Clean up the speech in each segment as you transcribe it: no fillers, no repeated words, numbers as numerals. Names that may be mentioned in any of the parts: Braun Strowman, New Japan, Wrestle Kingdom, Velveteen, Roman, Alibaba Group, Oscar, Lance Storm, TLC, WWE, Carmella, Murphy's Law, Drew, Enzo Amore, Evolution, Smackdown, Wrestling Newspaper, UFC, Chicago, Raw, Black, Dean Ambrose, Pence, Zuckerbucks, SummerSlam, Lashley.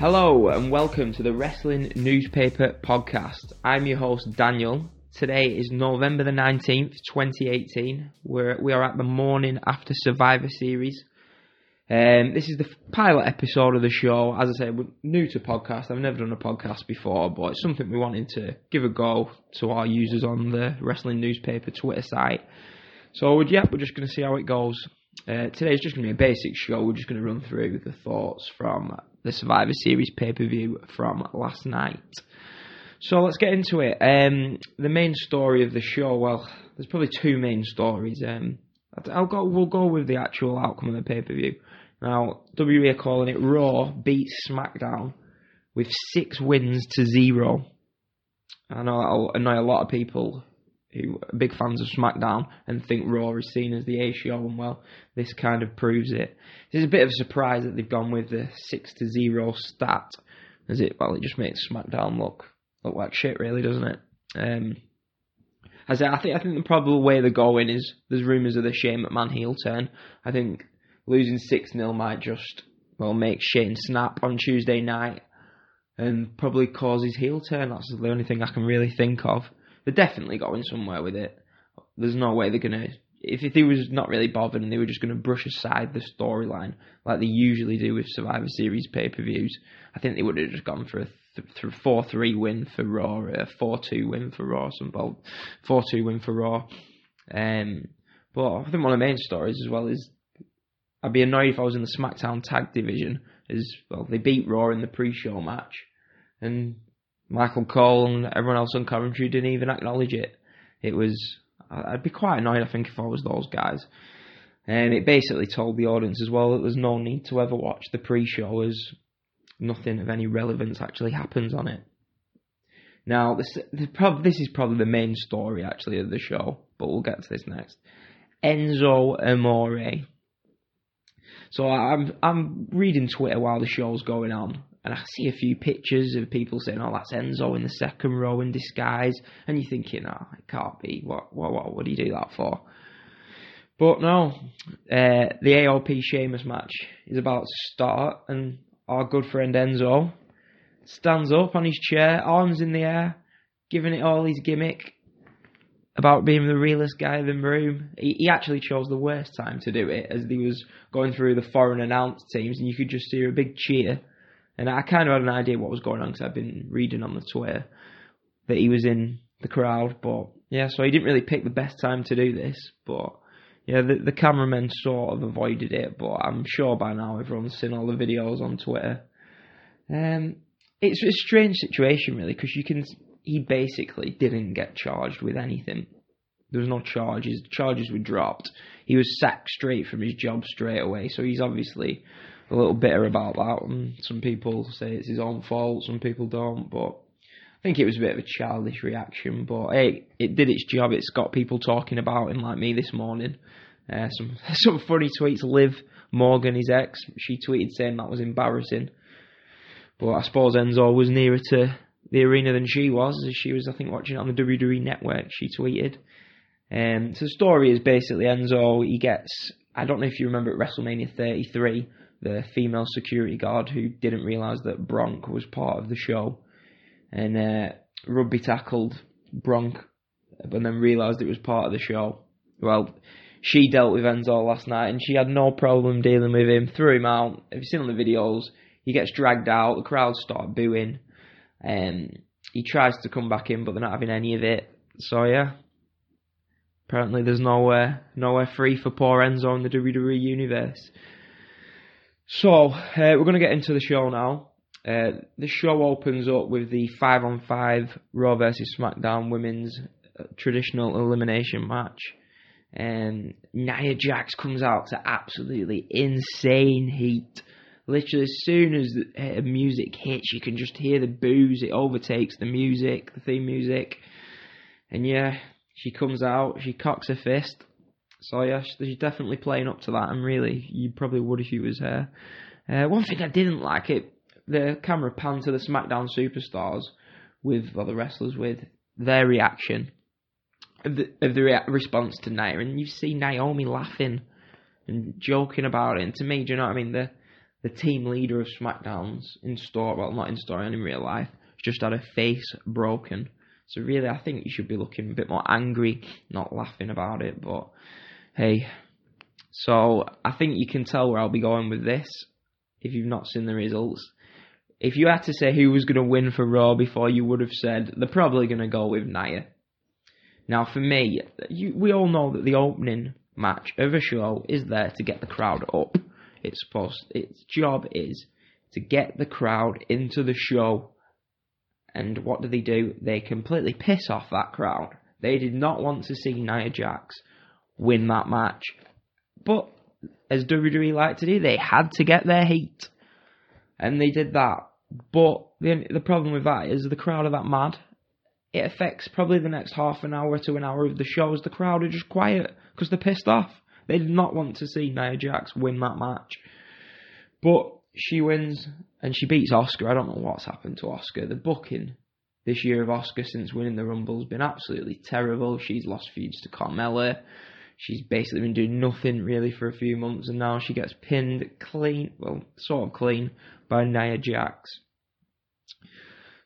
Hello and welcome to the Wrestling Newspaper podcast. I'm your host Daniel. Today is November the 19th, 2018. We are at the morning after Survivor Series. This is the pilot episode of the show. As I say, we're new to podcast. I've never done a podcast before, but it's something we wanted to give a go to our users on the Wrestling Newspaper Twitter site. So, yeah, we're just going to see how it goes. Today's just going to be a basic show. We're just going to run through the thoughts from the Survivor Series pay-per-view from last night. So let's get into it. The main story of the show, well, there's probably two main stories. We'll go with the actual outcome of the pay-per-view. Now, WWE are calling it Raw beat Smackdown with 6 wins to 0. I know that'll annoy a lot of people who are big fans of SmackDown and think Raw is seen as the A show, and well, this kind of proves it. It's a bit of a surprise that they've gone with the 6-0 stat, as it just makes SmackDown look like shit, really, doesn't it? I think the probable way they're going is there's rumours of the Shane McMahon heel turn. I think losing 6-0 might just make Shane snap on Tuesday night and probably cause his heel turn. That's the only thing I can really think of. They're definitely going somewhere with it. There's no way they're going to... If they was not really bothered and they were just going to brush aside the storyline like they usually do with Survivor Series pay-per-views, I think they would have just gone for a 4-3 win for Raw, or a 4-2 win for Raw, some bold 4-2 win for Raw. But I think one of the main stories as well is I'd be annoyed if I was in the SmackDown tag division, as well, they beat Raw in the pre-show match, and Michael Cole and everyone else on commentary didn't even acknowledge it. I'd be quite annoyed, I think, if I was those guys. And it basically told the audience as well that there's no need to ever watch the pre-show, as nothing of any relevance actually happens on it. Now, this is probably the main story, actually, of the show, but we'll get to this next. Enzo Amore. So I'm reading Twitter while the show's going on, and I see a few pictures of people saying, "Oh, that's Enzo in the second row in disguise," and you're thinking, "Oh, it can't be. What would he do that for?" But no, the AOP Sheamus match is about to start, and our good friend Enzo stands up on his chair, arms in the air, giving it all his gimmick about being the realest guy in the room. He actually chose the worst time to do it, as he was going through the foreign announced teams, and you could just hear a big cheer. And I kind of had an idea what was going on because I've been reading on the Twitter that he was in the crowd. But yeah, so he didn't really pick the best time to do this. But yeah, the cameramen sort of avoided it. But I'm sure by now everyone's seen all the videos on Twitter. It's a strange situation, really, because he basically didn't get charged with anything. There was no charges. The charges were dropped. He was sacked straight from his job straight away. So he's obviously a little bitter about that, and some people say it's his own fault, some people don't, but I think it was a bit of a childish reaction. But hey, it did its job. It's got people talking about him, like me this morning. Some funny tweets. Liv Morgan, his ex, she tweeted saying that was embarrassing, but I suppose Enzo was nearer to the arena than she was, as she was, I think, watching it on the WWE Network, she tweeted. So the story is basically Enzo, he gets, I don't know if you remember at WrestleMania 33, the female security guard who didn't realise that Bronk was part of the show, and rugby tackled Bronk, and then realised it was part of the show. Well, she dealt with Enzo last night, and she had no problem dealing with him, threw him out. If you've seen on the videos, he gets dragged out, the crowd start booing, and he tries to come back in, but they're not having any of it. So yeah, apparently there's nowhere free for poor Enzo in the WWE universe. So, we're going to get into the show now. The show opens up with the 5-on-5 Raw vs SmackDown Women's Traditional Elimination Match. Nia Jax comes out to absolutely insane heat. Literally, as soon as the music hits, you can just hear the boos. It overtakes the music, the theme music. And yeah, she comes out, she cocks her fist. So yeah, she's definitely playing up to that, and really, you probably would if you was her. One thing I didn't like, the camera panned to the SmackDown superstars the wrestlers with their reaction of the response to Nia, and you see Naomi laughing and joking about it. And to me, do you know what I mean? the team leader of SmackDown's in story, well, not in story and in real life, just had her face broken. So really, I think you should be looking a bit more angry, not laughing about it, but hey. So I think you can tell where I'll be going with this, if you've not seen the results. If you had to say who was going to win for Raw before, you would have said they're probably going to go with Nia. Now for me, we all know that the opening match of a show is there to get the crowd up. Its job is to get the crowd into the show. And what do? They completely piss off that crowd. They did not want to see Nia Jax win that match. But, as WWE like to do, they had to get their heat. And they did that. But the problem with that is the crowd are that mad. It affects probably the next half an hour to an hour of the shows. The crowd are just quiet because they're pissed off. They did not want to see Nia Jax win that match. But she wins and she beats Oscar. I don't know what's happened to Oscar. The booking this year of Oscar since winning the Rumble has been absolutely terrible. She's lost feuds to Carmella. She's basically been doing nothing really for a few months, and now she gets pinned clean, well, sort of clean, by Nia Jax.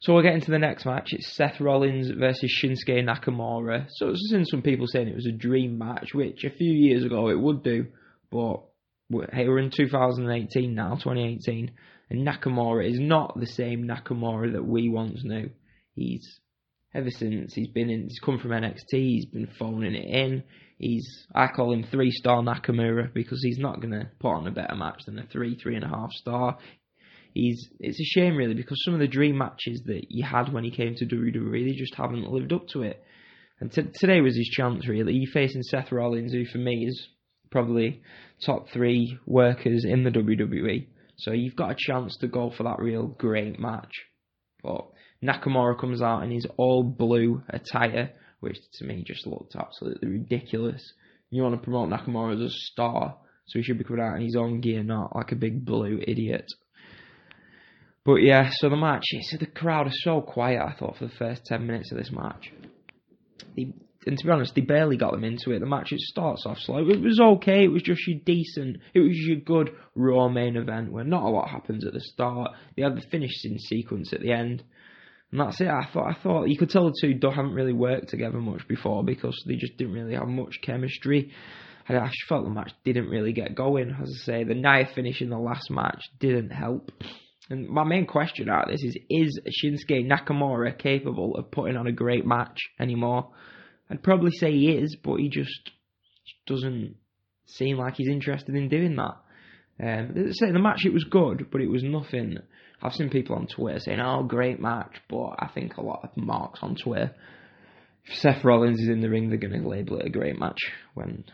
So we'll get into the next match. It's Seth Rollins versus Shinsuke Nakamura. So I've seen some people saying it was a dream match, which a few years ago it would do, but hey, we're in 2018 now, 2018, and Nakamura is not the same Nakamura that we once knew. He's come from NXT, he's been phoning it in. I call him 3-star Nakamura because he's not going to put on a better match than a 3.5 star. It's a shame really, because some of the dream matches that he had when he came to WWE, they just haven't lived up to it. And today was his chance really. He's facing Seth Rollins, who for me is probably top 3 workers in the WWE. So you've got a chance to go for that real great match. But Nakamura comes out in his all blue attire, which to me just looked absolutely ridiculous. You want to promote Nakamura as a star, so he should be coming out in his own gear, not like a big blue idiot. But yeah, so the match, the crowd are so quiet, I thought, for the first 10 minutes of this match. And to be honest, they barely got them into it. The match, it starts off slow. It was okay, it was just your decent, it was your good Raw main event where not a lot happens at the start. They had the finishing sequence at the end. And that's it. I thought you could tell the two haven't really worked together much before because they just didn't really have much chemistry. And I just felt the match didn't really get going. As I say, the Nia finish in the last match didn't help. And my main question out of this is Shinsuke Nakamura capable of putting on a great match anymore? I'd probably say he is, but he just doesn't seem like he's interested in doing that. The match, it was good, but it was nothing. I've seen people on Twitter saying, oh, great match, but I think a lot of marks on Twitter, if Seth Rollins is in the ring, they're going to label it a great match, when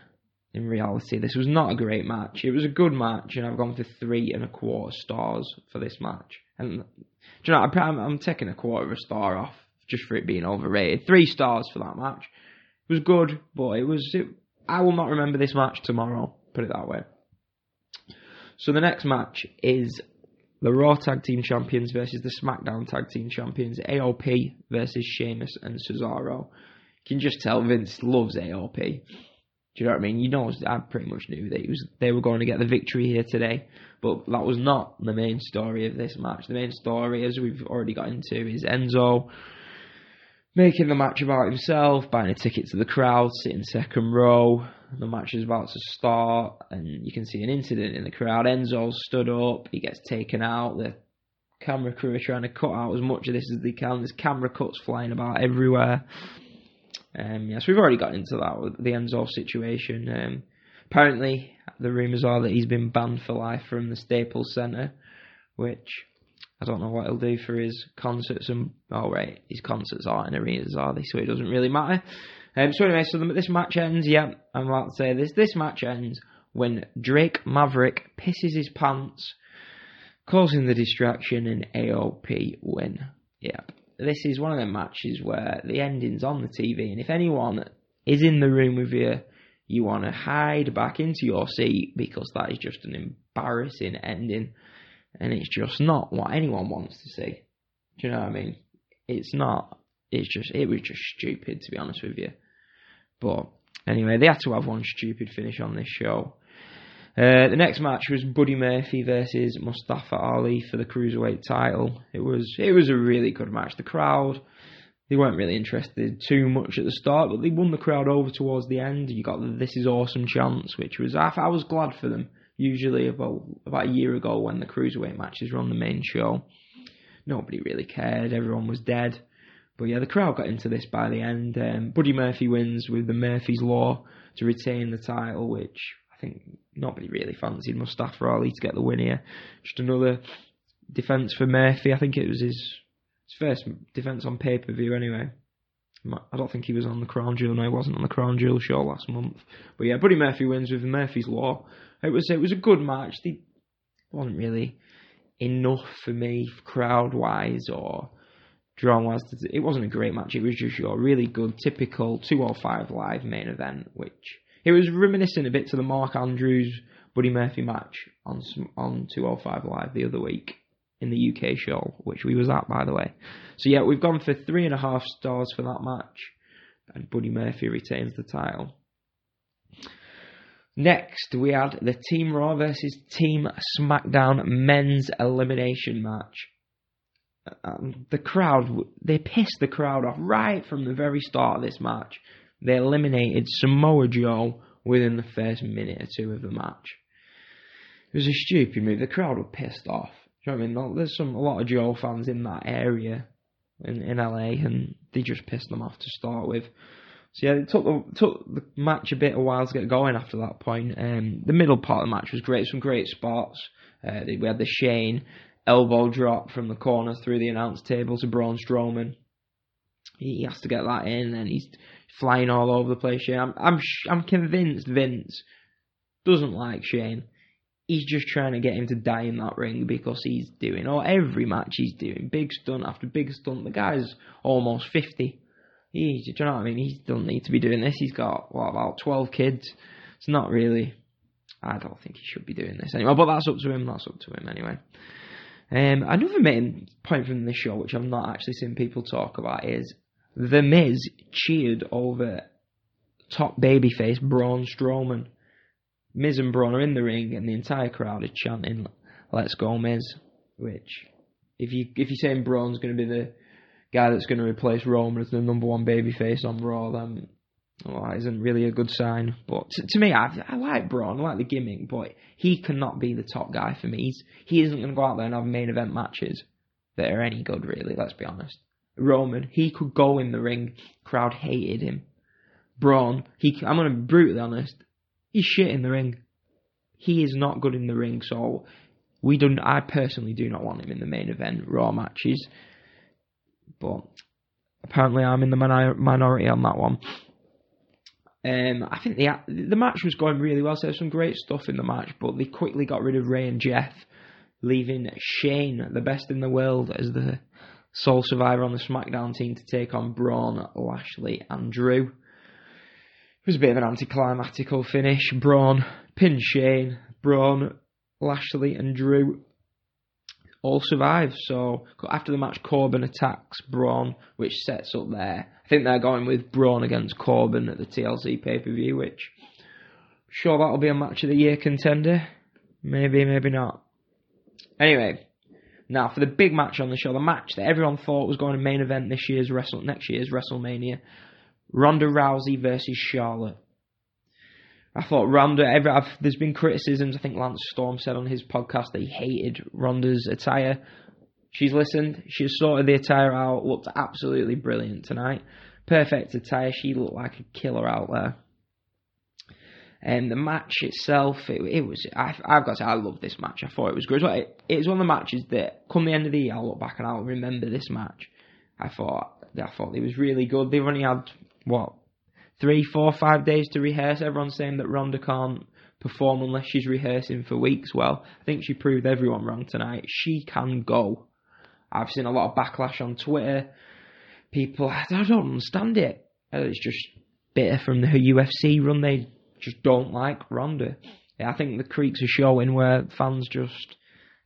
in reality, this was not a great match. It was a good match, and I've gone for 3.25 stars for this match. And do you know, I'm taking 1/4 star off, just for it being overrated. 3 stars for that match. It was good, but I will not remember this match tomorrow, put it that way. So the next match is the Raw Tag Team Champions versus the SmackDown Tag Team Champions, AOP versus Sheamus and Cesaro. You can just tell Vince loves AOP. Do you know what I mean? You know, I pretty much knew that they were going to get the victory here today, but that was not the main story of this match. The main story, as we've already got into, is Enzo making the match about himself, buying a ticket to the crowd, sitting second row. The match is about to start, and you can see an incident in the crowd. Enzo stood up, he gets taken out. The camera crew are trying to cut out as much of this as they can. There's camera cuts flying about everywhere. Yes, we've already got into that with the Enzo situation. Apparently, the rumours are that he's been banned for life from the Staples Centre, which I don't know what he'll do for his concerts. His concerts are in arenas, are they? So it doesn't really matter. This match ends, I'm about to say this. This match ends when Drake Maverick pisses his pants, causing the distraction, and AOP win. Yeah, this is one of the matches where the ending's on the TV, and if anyone is in the room with you want to hide back into your seat because that is just an embarrassing ending, and it's just not what anyone wants to see. Do you know what I mean? It's not. It was just stupid, to be honest with you. But anyway, they had to have one stupid finish on this show. The next match was Buddy Murphy versus Mustafa Ali for the Cruiserweight title. It was a really good match. The crowd, they weren't really interested too much at the start, but they won the crowd over towards the end. You got the "This is awesome" chants, which was, I was glad for them. Usually about a year ago when the Cruiserweight matches were on the main show, nobody really cared. Everyone was dead. But yeah, the crowd got into this by the end. Buddy Murphy wins with the Murphy's Law to retain the title, which I think nobody really fancied Mustafa Ali to get the win here. Just another defence for Murphy. I think it was his first defence on pay-per-view anyway. I don't think he was on the Crown Jewel. No, he wasn't on the Crown Jewel show last month. But yeah, Buddy Murphy wins with the Murphy's Law. It was a good match. It wasn't really enough for me crowd-wise or drama-wise. It wasn't a great match. It was just your really good, typical 205 Live main event, which... It was reminiscent a bit to the Mark Andrews Buddy Murphy match on 205 Live the other week in the UK show, which we was at, by the way. So yeah, we've gone for 3.5 stars for that match, and Buddy Murphy retains the title. Next, we had the Team Raw versus Team SmackDown men's elimination match. The crowd, they pissed the crowd off right from the very start of this match. They eliminated Samoa Joe within the first minute or two of the match. It was a stupid move. The crowd were pissed off. Do you know what I mean? There's a lot of Joe fans in that area in LA, and they just pissed them off to start with. So yeah, it took the match a while to get going after that point. The middle part of the match was great. Some great spots. We had the Shane elbow drop from the corner through the announce table to Braun Strowman. He has to get that in, and he's flying all over the place. Shane, I'm convinced Vince doesn't like Shane. He's just trying to get him to die in that ring because he's doing, every match he's doing, big stunt after big stunt. The guy's almost 50. Do you know what I mean? He doesn't need to be doing this. He's got, about 12 kids. It's not really... I don't think he should be doing this anymore, but that's up to him. Anyway. Another main point from this show, which I've not actually seen people talk about, is The Miz cheered over top babyface Braun Strowman. Miz and Braun are in the ring, and the entire crowd is chanting, "Let's go, Miz." Which, if you're saying Braun's going to be the guy that's going to replace Roman as the number one babyface on Raw, then that isn't really a good sign. But to me, I like Braun, I like the gimmick, but he cannot be the top guy for me. He isn't going to go out there and have main event matches that are any good, really, let's be honest. Roman, he could go in the ring, crowd hated him. Braun, I'm going to be brutally honest, he's shit in the ring. He is not good in the ring, so I personally do not want him in the main event Raw matches. But apparently I'm in the minority on that one. I think the match was going really well, so there was some great stuff in the match, but they quickly got rid of Ray and Jeff, leaving Shane, the best in the world, as the sole survivor on the SmackDown team to take on Braun, Lashley and Drew. It was a bit of an anticlimactical finish. Braun pinned Shane. Braun, Lashley and Drew all survived. So after the match, Corbin attacks Braun, which sets up there. I think they're going with Braun against Corbin at the TLC pay-per-view, which I'm sure that'll be a match of the year contender. Maybe, maybe not. Anyway... Now, for the big match on the show, the match that everyone thought was going to main event next year's WrestleMania, Ronda Rousey versus Charlotte. I thought there's been criticisms. I think Lance Storm said on his podcast that he hated Ronda's attire. She's listened. She's sorted the attire out. Looked absolutely brilliant tonight. Perfect attire. She looked like a killer out there. And the match itself, it was. I've got to say, I loved this match. I thought it was good. It was one of the matches that, come the end of the year, I'll look back and I'll remember this match. I thought it was really good. They've only had, 3, 4, 5 days to rehearse. Everyone's saying that Ronda can't perform unless she's rehearsing for weeks. Well, I think she proved everyone wrong tonight. She can go. I've seen a lot of backlash on Twitter. People, I don't understand it. It's just bitter from the UFC run. They just don't like Ronda. Yeah, I think the creeks are showing where fans just...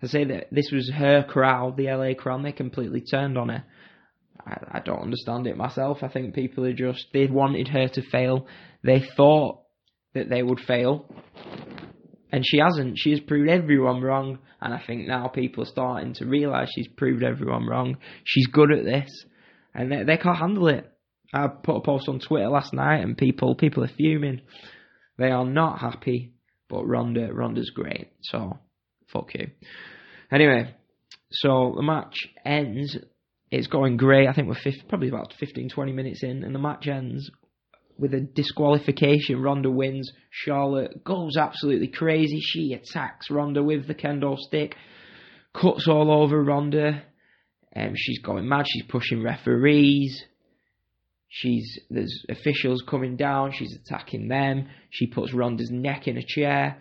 I say that this was her crowd, the LA crowd, they completely turned on her. I don't understand it myself. I think people are just... They wanted her to fail. They thought that they would fail. And she hasn't. She has proved everyone wrong. And I think now people are starting to realise she's proved everyone wrong. She's good at this. And they can't handle it. I put a post on Twitter last night and people are fuming. They are not happy. But Ronda's great. So, fuck you. Anyway, so the match ends. It's going great. I think we're probably about 15, 20 minutes in. And the match ends with a disqualification. Ronda wins. Charlotte goes absolutely crazy. She attacks Ronda with the kendo stick, cuts all over Ronda. She's going mad. She's pushing referees. There's officials coming down. She's attacking them. She puts Ronda's neck in a chair,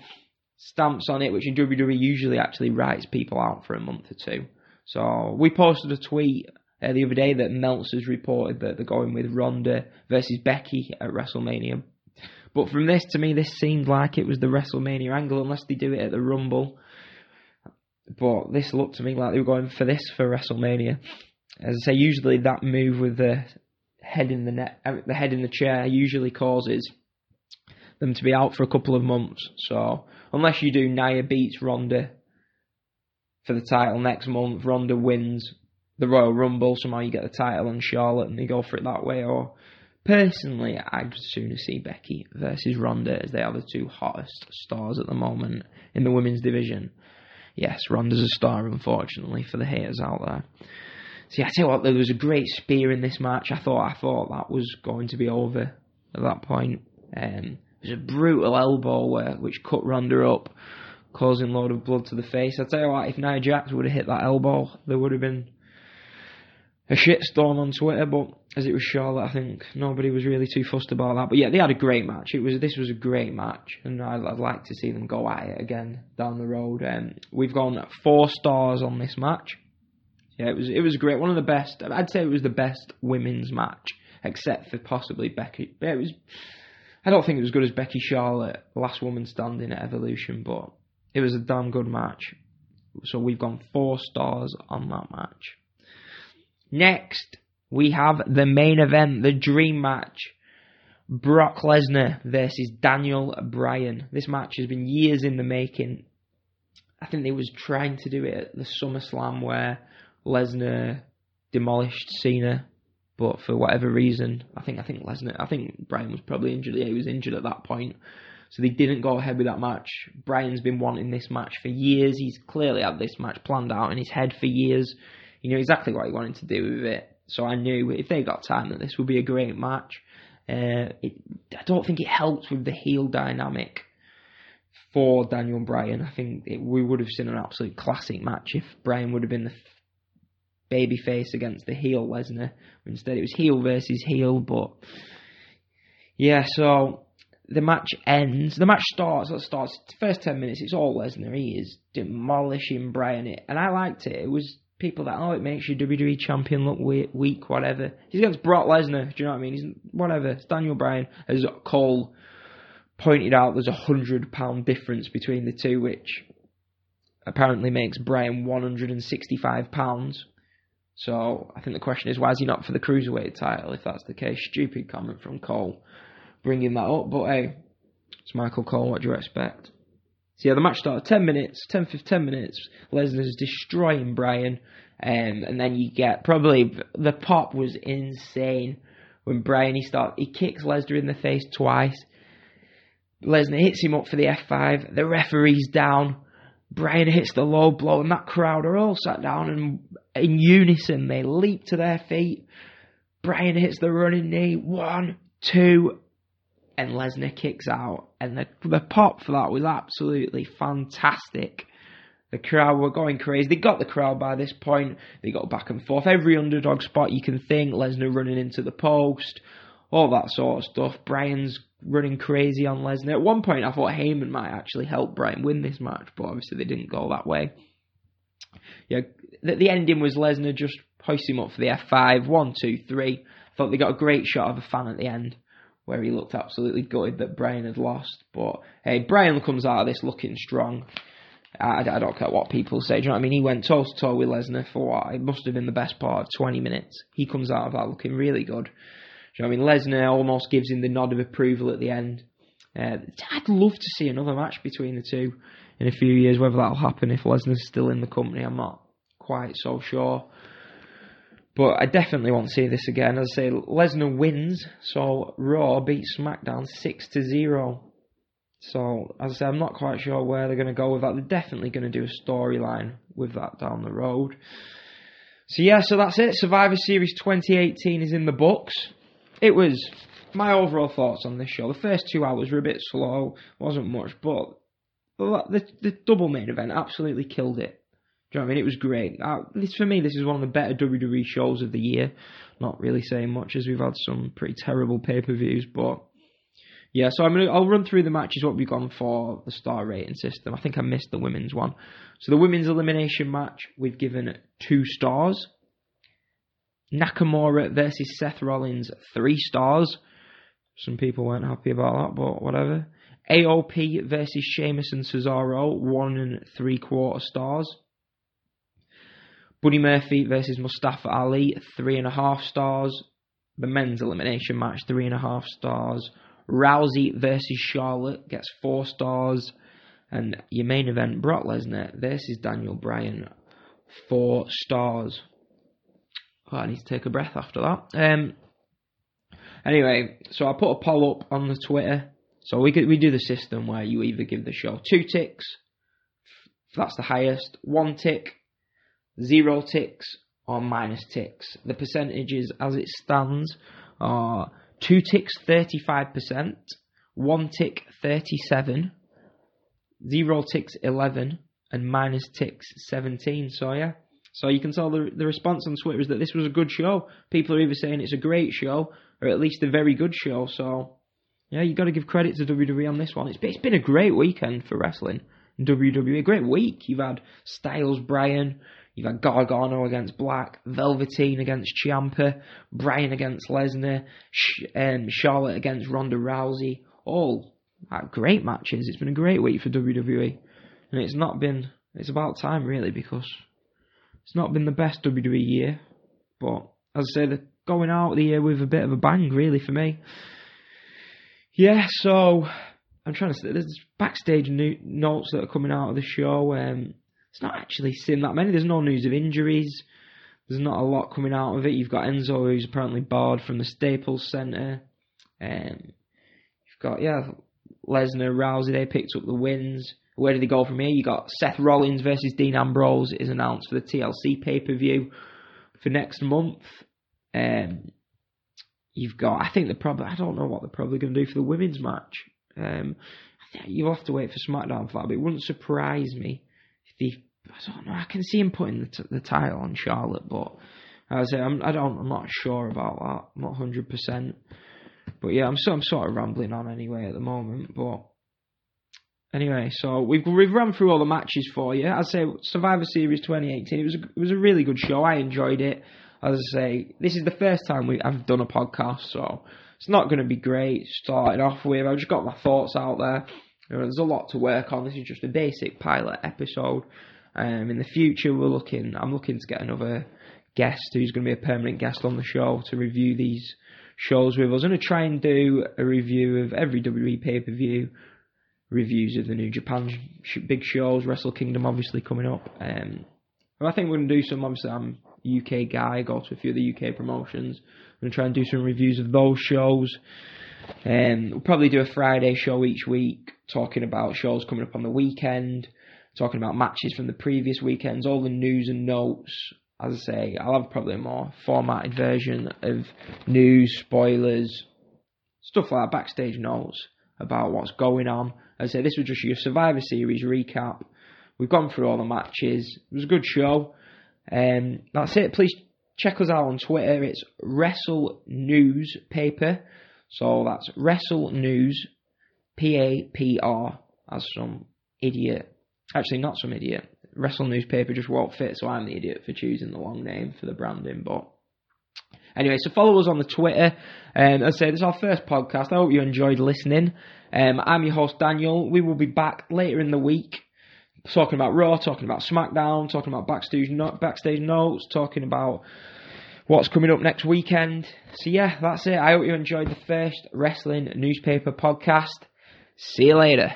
stamps on it, which in WWE usually actually writes people out for a month or two. So we posted a tweet the other day that Meltzer's reported that they're going with Ronda versus Becky at WrestleMania. But from this, to me, this seemed like it was the WrestleMania angle, unless they do it at the Rumble. But this looked to me like they were going for this for WrestleMania. As I say, usually that move with the head in the the head in the chair usually causes them to be out for a couple of months. So unless you do Nia beats Ronda for the title next month, Ronda wins the Royal Rumble, somehow you get the title on Charlotte and they go for it that way. Or personally, I'd sooner see Becky versus Ronda, as they are the two hottest stars at the moment in the women's division. Yes, Ronda's a star, unfortunately, for the haters out there. See, I tell you what, there was a great spear in this match. I thought that was going to be over at that point. There's a brutal elbow which cut Ronda up, causing a load of blood to the face. I tell you what, if Nia Jax would have hit that elbow, there would have been a shitstorm on Twitter, but as it was Charlotte, I think nobody was really too fussed about that. But yeah, they had a great match. This was a great match, and I'd like to see them go at it again down the road. We've gone 4 stars on this match. Yeah, it was great. One of the best. I'd say it was the best women's match, except for possibly Becky. It was. I don't think it was as good as Becky Charlotte, last woman standing at Evolution, but it was a damn good match. So we've gone 4 stars on that match. Next, we have the main event, the dream match. Brock Lesnar versus Daniel Bryan. This match has been years in the making. I think they was trying to do it at the SummerSlam where Lesnar demolished Cena, but for whatever reason, I think Bryan was probably injured. Yeah, he was injured at that point. So they didn't go ahead with that match. Bryan's been wanting this match for years. He's clearly had this match planned out in his head for years. You know exactly what he wanted to do with it. So I knew if they got time that this would be a great match. I don't think it helped with the heel dynamic for Daniel Bryan. I think we would have seen an absolute classic match if Bryan would have been the babyface against the heel Lesnar. Instead it was heel versus heel. But yeah, so the match ends. The match starts. First 10 minutes, it's all Lesnar. He is demolishing Bryan. And I liked it. It was people that, it makes your WWE champion look weak, whatever. He's against Brock Lesnar, do you know what I mean? It's Daniel Bryan. As Cole pointed out, there's a 100-pound difference between the two, which apparently makes Bryan 165 pounds. So I think the question is, why is he not for the Cruiserweight title, if that's the case? Stupid comment from Cole, bringing that up. But hey, it's Michael Cole, what do you expect? So yeah, the match started 10 minutes, Lesnar's destroying Bryan, and then you get, probably, the pop was insane when Bryan, he kicks Lesnar in the face twice, Lesnar hits him up for the F5, the referee's down, Bryan hits the low blow, and that crowd are all sat down, and in unison, they leap to their feet, Bryan hits the running knee, 1, 2, and Lesnar kicks out. And the pop for that was absolutely fantastic. The crowd were going crazy. They got the crowd by this point. They got back and forth. Every underdog spot you can think. Lesnar running into the post. All that sort of stuff. Bryan's running crazy on Lesnar. At one point I thought Heyman might actually help Bryan win this match. But obviously they didn't go that way. Yeah, the ending was Lesnar just hoists him up for the F5. 1, 2, 3. I thought they got a great shot of a fan at the end, where he looked absolutely gutted that Bryan had lost. But hey, Bryan comes out of this looking strong. I don't care what people say, do you know what I mean? He went toe-to-toe with Lesnar for what? It must have been the best part of 20 minutes. He comes out of that looking really good. Do you know what I mean? Lesnar almost gives him the nod of approval at the end. I'd love to see another match between the two in a few years. Whether that'll happen if Lesnar's still in the company, I'm not quite so sure. But I definitely want to see this again. As I say, Lesnar wins, so Raw beats SmackDown 6-0. So, as I say, I'm not quite sure where they're going to go with that. They're definitely going to do a storyline with that down the road. So, yeah, so that's it. Survivor Series 2018 is in the books. It was my overall thoughts on this show. The first 2 hours were a bit slow, wasn't much, but the double main event absolutely killed it. Do you know what I mean? It was great. For me, this is one of the better WWE shows of the year. Not really saying much, as we've had some pretty terrible pay-per-views. But, yeah, so I'll run through the matches, what we've gone for, the star rating system. I think I missed the women's one. So the women's elimination match, we've given 2 stars. Nakamura versus Seth Rollins, 3 stars. Some people weren't happy about that, but whatever. AOP versus Sheamus and Cesaro, 1.75 stars. Buddy Murphy versus Mustafa Ali, 3.5 stars. The men's elimination match, 3.5 stars. Rousey versus Charlotte gets 4 stars. And your main event, Brock Lesnar versus Daniel Bryan, 4 stars. Oh, I need to take a breath after that. Anyway, so I put a poll up on the Twitter. So we do the system where you either give the show 2 ticks, that's the highest, 1 tick, 0 ticks, or -ticks. The percentages as it stands are 2 ticks 35%, 1 tick 37%, 0 ticks 11%, and -ticks 17%. So yeah, so you can tell the response on Twitter is that this was a good show. People are either saying it's a great show or at least a very good show. So yeah, you got to give credit to WWE on this one. It's been a great weekend for wrestling. WWE, a great week. You've had Styles, Bryan. You've had Gargano against Black, Velveteen against Ciampa, Bryan against Lesnar, Charlotte against Ronda Rousey. All great matches. It's been a great week for WWE, and it's about time really, because it's not been the best WWE year. But as I say, they're going out of the year with a bit of a bang really for me. Yeah, so I'm trying to say, there's backstage notes that are coming out of the show. It's not actually seen that many. There's no news of injuries. There's not a lot coming out of it. You've got Enzo, who's apparently barred from the Staples Center. You've got, Lesnar, Rousey, they picked up the wins. Where do they go from here? You got Seth Rollins versus Dean Ambrose is announced for the TLC pay-per-view for next month. You've got, I don't know what they're probably going to do for the women's match. You'll have to wait for SmackDown for that, but it wouldn't surprise me if I can see him putting the title on Charlotte, but as I say, I'm not sure about that. I'm not 100%, but yeah, I'm sort of rambling on anyway at the moment. But anyway, so we've run through all the matches for you. As I say, Survivor Series 2018, it was a really good show. I enjoyed it. As I say, this is the first time I've done a podcast, so it's not going to be great starting off with. I've just got my thoughts out there. There's a lot to work on. This is just a basic pilot episode. In the future, I'm looking to get another guest who's going to be a permanent guest on the show to review these shows with us. I'm going to try and do a review of every WWE pay-per-view, reviews of the New Japan big shows, Wrestle Kingdom obviously coming up. I think we're going to do some, obviously I'm UK guy, go to a few of the UK promotions. I'm going to try and do some reviews of those shows. We'll probably do a Friday show each week, talking about shows coming up on the weekend, talking about matches from the previous weekends, all the news and notes. As I say, I'll have probably a more formatted version of news, spoilers, stuff like that, backstage notes about what's going on. As I say, this was just your Survivor Series recap. We've gone through all the matches. It was a good show. That's it. Please check us out on Twitter. It's Wrestle Newspaper. So that's Wrestle News PAPR, as some idiot. Actually, not some idiot. Wrestle Newspaper just won't fit, so I'm the idiot for choosing the long name for the branding. But anyway, so follow us on the Twitter. As I say, this is our first podcast. I hope you enjoyed listening. I'm your host, Daniel. We will be back later in the week, talking about Raw, talking about SmackDown, talking about backstage notes, talking about what's coming up next weekend. So yeah, that's it. I hope you enjoyed the first Wrestling Newspaper podcast. See you later.